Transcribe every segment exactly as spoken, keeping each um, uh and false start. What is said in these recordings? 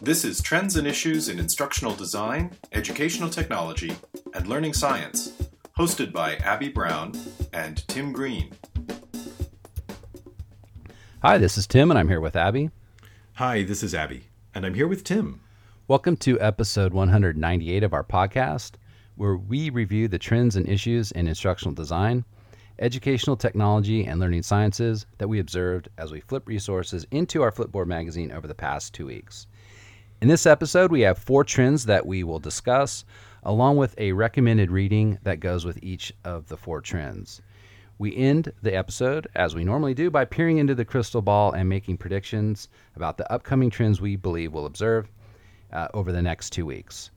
This is Trends and Issues in Instructional Design, Educational Technology, and Learning Science, hosted by Abby Brown and Tim Green. Hi, this is Tim, and I'm here with Abby. Hi, this is Abby, and I'm here with Tim. Welcome to episode one hundred ninety-eight of our podcast, where we review the trends and issues in instructional design, educational technology, and learning sciences that we observed as we flip resources into our Flipboard magazine over the past two weeks. In this episode, we have four trends that we will discuss, along with a recommended reading that goes with each of the four trends. We end the episode, as we normally do, by peering into the crystal ball and making predictions about the upcoming trends we believe we'll observe uh, over the next two weeks.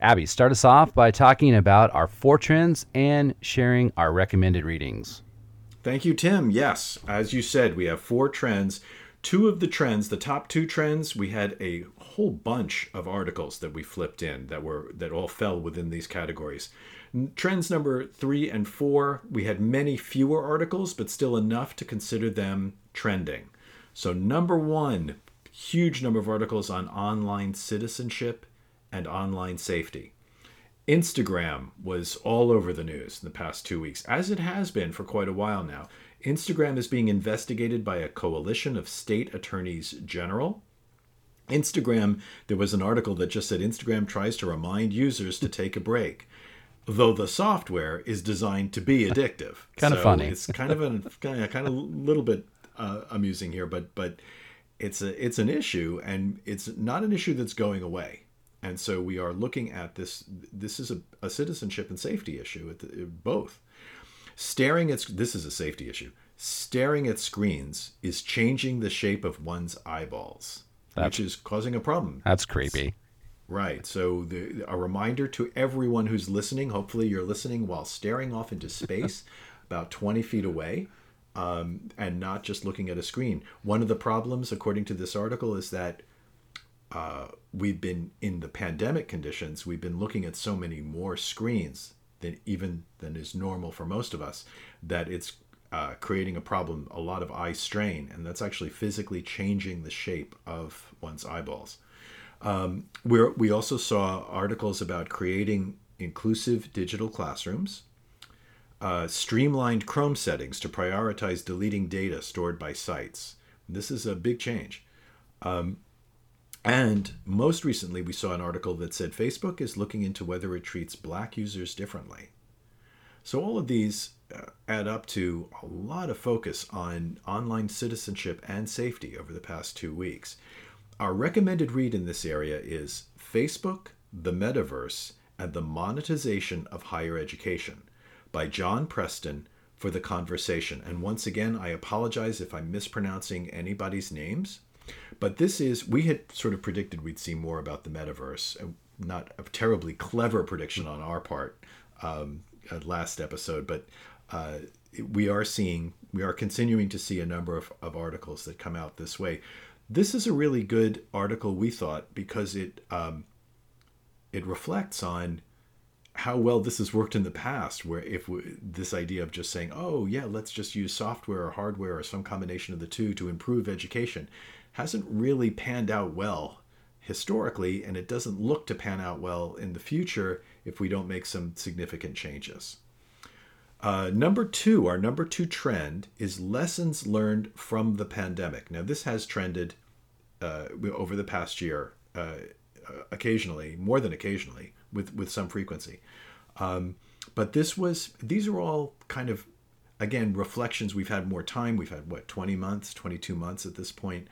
Abby, start us off by talking about our four trends and sharing our recommended readings. Thank you, Tim. Yes, as you said, we have four trends. Two of the trends, the top two trends, we had a whole bunch of articles that we flipped in that were that all fell within these categories. Trends number three and four, we had many fewer articles, but still enough to consider them trending. So number one, huge number of articles on online citizenship and online safety. Instagram was all over the news in the past two weeks, as it has been for quite a while now. Instagram is being investigated by a coalition of state attorneys general. Instagram, there was an article that just said Instagram tries to remind users to take a break, though the software is designed to be addictive. Kind of so funny. It's kind of a kind of, kind of little bit uh, amusing here, but but it's a it's an issue, and it's not an issue that's going away. And so we are looking at this. This is a, a citizenship and safety issue. At the, both staring at this is a safety issue. Staring at screens is changing the shape of one's eyeballs, that's, which is causing a problem. That's creepy. It's, Right. So the, a reminder to everyone who's listening, hopefully you're listening while staring off into space about twenty feet away um, and not just looking at a screen. One of the problems, according to this article, is that uh, we've been in the pandemic conditions. We've been looking at so many more screens than even than is normal for most of us that it's uh, creating a problem, a lot of eye strain. And that's actually physically changing the shape of one's eyeballs. Um, we're, we also saw articles about creating inclusive digital classrooms, uh, streamlined Chrome settings to prioritize deleting data stored by sites. This is a big change. Um, and most recently, we saw an article that said Facebook is looking into whether it treats Black users differently. So all of these uh, add up to a lot of focus on online citizenship and safety over the past two weeks. Our recommended read in this area is Facebook, the Metaverse, and the Monetization of Higher Education by John Preston for The Conversation. And once again, I apologize if I'm mispronouncing anybody's names, but this is, we had sort of predicted we'd see more about the Metaverse, not a terribly clever prediction on our part um, last episode, but uh, we are seeing, we are continuing to see a number of, of articles that come out this way. This is a really good article, we thought, because it um, it reflects on how well this has worked in the past, where if we, this idea of just saying, oh, yeah, let's just use software or hardware or some combination of the two to improve education hasn't really panned out well historically, and it doesn't look to pan out well in the future if we don't make some significant changes. Uh, number two, our number two trend is lessons learned from the pandemic. Now, this has trended uh, over the past year, uh, occasionally, more than occasionally, with, with some frequency. Um, but this was, these are all kind of, again, reflections. We've had more time. We've had, what, twenty months, twenty-two months at this point.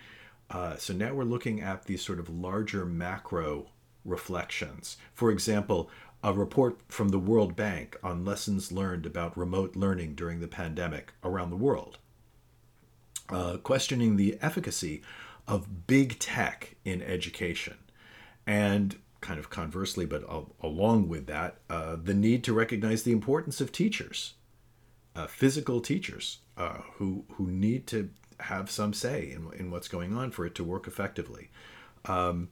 Uh, so now we're looking at these sort of larger macro reflections. For example, a report from the World Bank on lessons learned about remote learning during the pandemic around the world, uh, questioning the efficacy of big tech in education. And kind of conversely, but al- along with that, uh, the need to recognize the importance of teachers, uh, physical teachers, uh, who, who need to have some say in, in what's going on for it to work effectively. Um,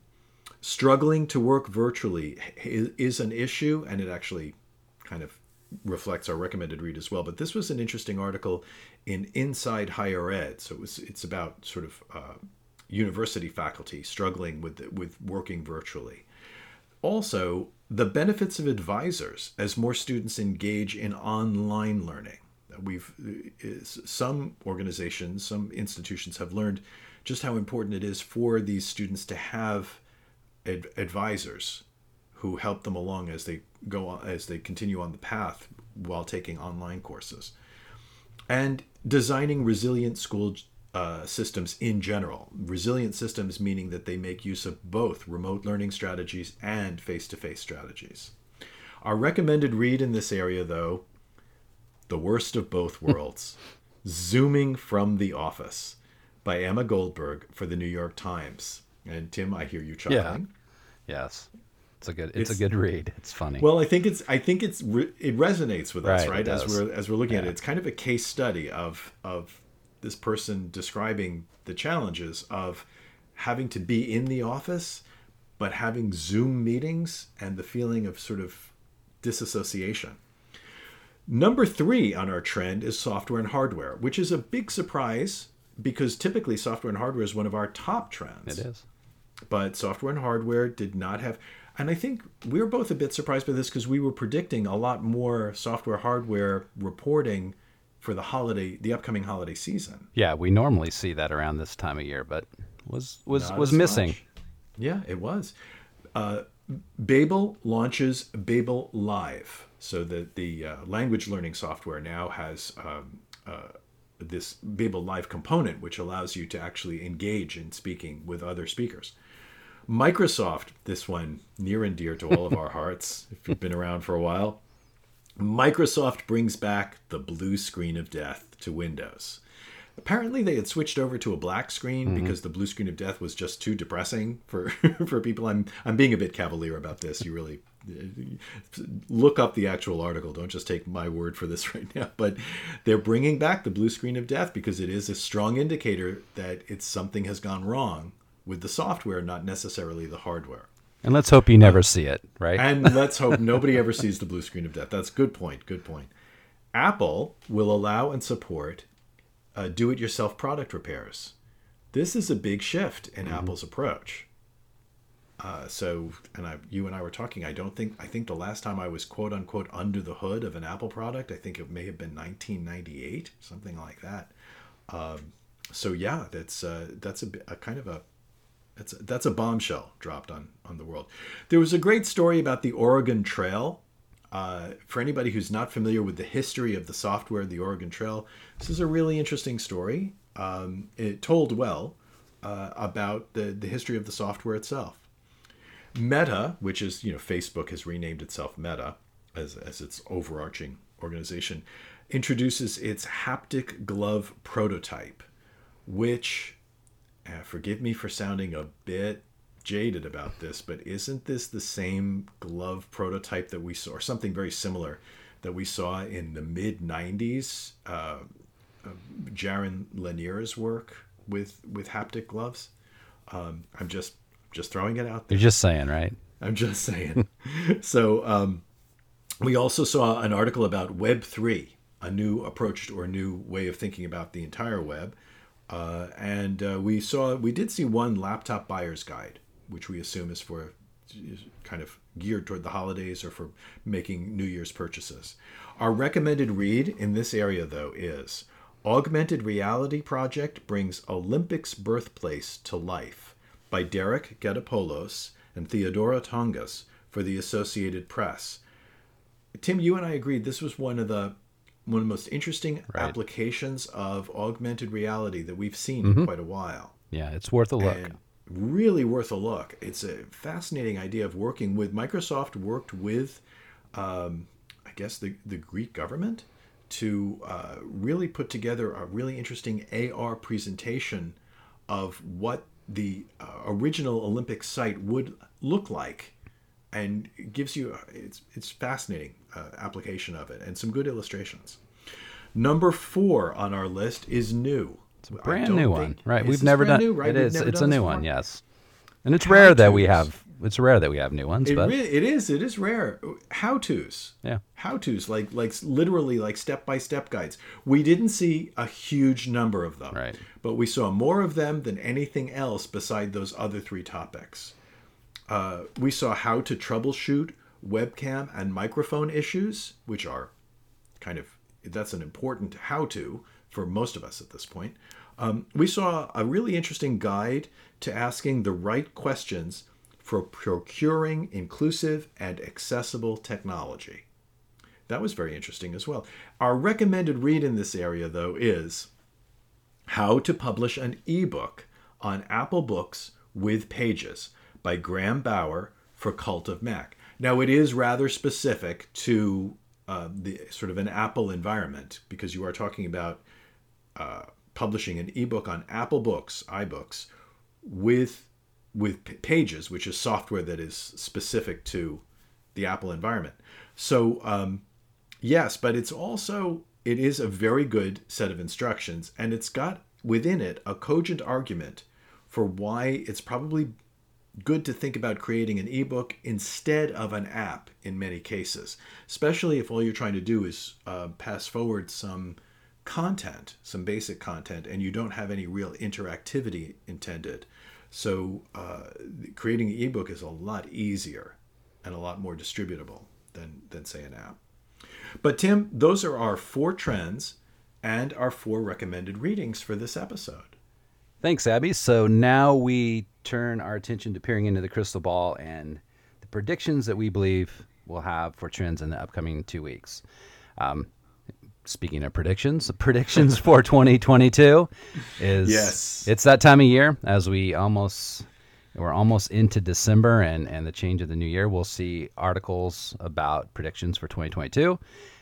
Struggling to work virtually is an issue, and it actually kind of reflects our recommended read as well. But this was an interesting article in Inside Higher Ed. So it was, it's about sort of uh, university faculty struggling with, with working virtually. Also, the benefits of advisors as more students engage in online learning. We've some organizations, some institutions have learned just how important it is for these students to have ad- advisors who help them along as they go on, as they continue on the path while taking online courses. And designing resilient school uh, systems in general. Resilient systems meaning that they make use of both remote learning strategies and face-to-face strategies. Our recommended read in this area, though, The Worst of Both Worlds, Zooming from the Office by Emma Goldberg for the New York Times. And Tim, I hear you chuckling. Yeah. Yes. It's a good, it's, it's a good read. It's funny. Well, I think it's, I think it's, it resonates with us, right? right? As we're, as we're looking yeah. at it, it's kind of a case study of, of this person describing the challenges of having to be in the office, but having Zoom meetings and the feeling of sort of disassociation. Number three on our trend is software and hardware, which is a big surprise because typically software and hardware is one of our top trends. It is. But software and hardware did not have... And I think we were both a bit surprised by this because we were predicting a lot more software hardware reporting for the holiday, the upcoming holiday season. Yeah, we normally see that around this time of year, but was was was missing. Much. Yeah, it was. Uh, Babel launches Babel Live, so that the uh, language learning software now has um, uh, this Babel Live component, which allows you to actually engage in speaking with other speakers. Microsoft, this one near and dear to all of our hearts, if you've been around for a while, Microsoft brings back the blue screen of death to Windows. Apparently they had switched over to a black screen mm-hmm. because the blue screen of death was just too depressing for, for people. I'm I'm being a bit cavalier about this. You really look up the actual article. Don't just take my word for this right now. But they're bringing back the blue screen of death because it is a strong indicator that it's something has gone wrong with the software, not necessarily the hardware. And let's hope you never uh, see it, right? And let's hope nobody ever sees the blue screen of death. That's good point, good point. Apple will allow and support uh, do-it-yourself product repairs. This is a big shift in mm-hmm. Apple's approach. Uh, so, and I, you and I were talking, I don't think, I think the last time I was quote-unquote under the hood of an Apple product, I think it may have been nineteen ninety-eight, something like that. Um, so yeah, that's, uh, that's a, a kind of a, That's a, that's a bombshell dropped on, on the world. There was a great story about the Oregon Trail. Uh, for anybody who's not familiar with the history of the software, the Oregon Trail, this is a really interesting story. Um, it told well uh, about the, the history of the software itself. Meta, which is, you know, Facebook has renamed itself Meta as, as its overarching organization, introduces its haptic glove prototype, which... Uh, forgive me for sounding a bit jaded about this, but isn't this the same glove prototype that we saw, or something very similar, that we saw in the mid nineties, uh, uh, Jaron Lanier's work with with haptic gloves? Um, I'm just just throwing it out there. You're just saying, right? I'm just saying. So um, we also saw an article about Web three, a new approach or a new way of thinking about the entire web. Uh, and uh, we saw, we did see one laptop buyer's guide, which we assume is for is kind of geared toward the holidays or for making New Year's purchases. Our recommended read in this area, though, is Augmented Reality Project Brings Olympics Birthplace to Life by Derek Gedipoulos and Theodora Tongas for the Associated Press. Tim, you and I agreed this was one of the One of the most interesting right. applications of augmented reality that we've seen mm-hmm. in quite a while. Yeah, it's worth a look. And really worth a look. It's a fascinating idea of working with... Microsoft worked with, um, I guess, the, the Greek government to uh, really put together a really interesting A R presentation of what the uh, original Olympic site would look like. And it gives you, it's it's fascinating uh, application of it and some good illustrations. Number four on our list is new. It's a brand new one, right? We've never done it. Is it's a new one, yes. And it's rare that we have it's rare that we have new ones. It, but. Really, it is. It is rare. How-tos. Yeah. How-tos, like like literally like step-by-step guides. We didn't see a huge number of them. Right. But we saw more of them than anything else beside those other three topics. Uh, we saw how to troubleshoot webcam and microphone issues, which are kind of, that's an important how-to for most of us at this point. Um, we saw a really interesting guide to asking the right questions for procuring inclusive and accessible technology. That was very interesting as well. Our recommended read in this area, though, is How to Publish an eBook on Apple Books with Pages by Graham Bauer for Cult of Mac. Now, it is rather specific to uh, the sort of an Apple environment, because you are talking about uh, publishing an ebook on Apple Books, iBooks, with with Pages, which is software that is specific to the Apple environment. So um, yes, but it's also, it is a very good set of instructions, and it's got within it a cogent argument for why it's probably good to think about creating an ebook instead of an app in many cases, especially if all you're trying to do is uh, pass forward some content, some basic content, and you don't have any real interactivity intended. So uh, creating an ebook is a lot easier and a lot more distributable than, than say, an app. But Tim, those are our four trends and our four recommended readings for this episode. Thanks, Abby. So now we turn our attention to peering into the crystal ball and the predictions that we believe we'll have for trends in the upcoming two weeks. Um, speaking of predictions, predictions for twenty twenty-two is, yes, it's that time of year as we almost, we're almost into December and, and the change of the new year. We'll see articles about predictions for twenty twenty-two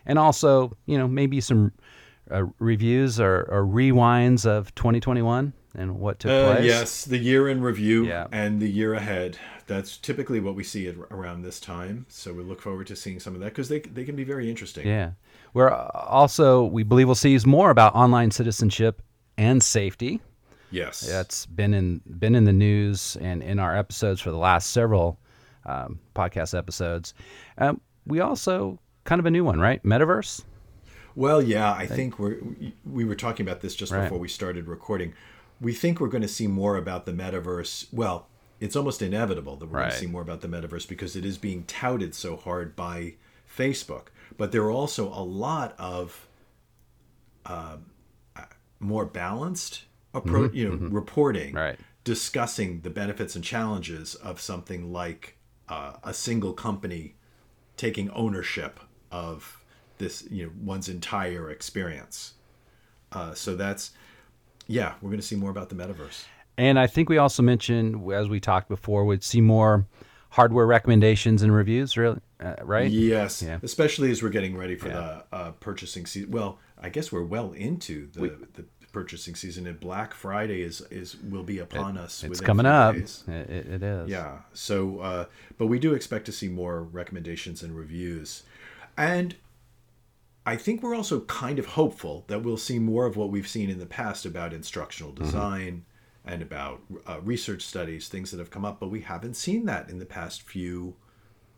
and also, you know, maybe some uh, reviews or, or rewinds of twenty twenty-one. And what took uh, place? Yes, the year in review, yeah, and the year ahead. That's typically what we see around this time. So we look forward to seeing some of that because they they can be very interesting. Yeah, we're also we believe we'll see more about online citizenship and safety. Yes, that's been in been in the news and in our episodes for the last several um, podcast episodes. Um, we also kind of a new one, right? Metaverse. Well, yeah, I think we're we were talking about this just right before we started recording. We think we're going to see more about the metaverse. Well, it's almost inevitable that we're right going to see more about the metaverse because it is being touted so hard by Facebook. But there are also a lot of uh, more balanced appro- mm-hmm, you know, mm-hmm. reporting right discussing the benefits and challenges of something like uh, a single company taking ownership of this, you know, one's entire experience. Uh, so that's... Yeah, we're going to see more about the metaverse. And I think we also mentioned, as we talked before, we'd see more hardware recommendations and reviews, really, uh, right? Yes, yeah, especially as we're getting ready for yeah the uh, purchasing season. Well, I guess we're well into the, we, the purchasing season, and Black Friday is, is will be upon it, us. It's coming up. It, it is. Yeah. So, uh, but we do expect to see more recommendations and reviews. And I think we're also kind of hopeful that we'll see more of what we've seen in the past about instructional design mm-hmm and about uh, research studies, things that have come up, but we haven't seen that in the past few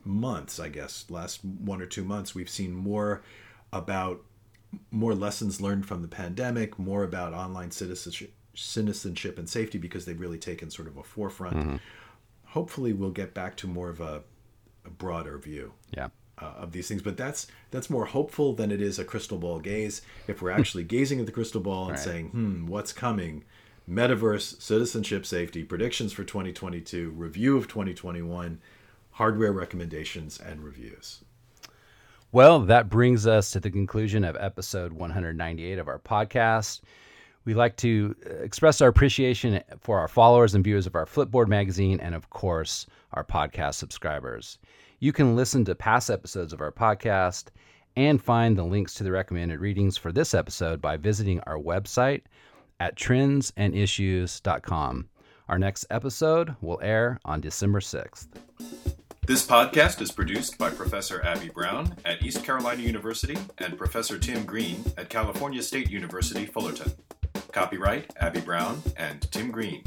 months, I guess. Last one or two months, we've seen more about more lessons learned from the pandemic, more about online citizenship, citizenship and safety because they've really taken sort of a forefront. Mm-hmm. Hopefully we'll get back to more of a, a broader view. Yeah. Uh, of these things, but that's that's more hopeful than it is a crystal ball gaze. If we're actually gazing at the crystal ball and right saying, hmm, what's coming? Metaverse, citizenship, safety, predictions for twenty twenty-two, review of twenty twenty-one, hardware recommendations, and reviews. Well, that brings us to the conclusion of episode one hundred ninety-eight of our podcast. We'd like to express our appreciation for our followers and viewers of our Flipboard magazine and, of course, our podcast subscribers. You can listen to past episodes of our podcast and find the links to the recommended readings for this episode by visiting our website at Trends and Issues dot com. Our next episode will air on December sixth. This podcast is produced by Professor Abby Brown at East Carolina University and Professor Tim Green at California State University, Fullerton. Copyright Abby Brown and Tim Green.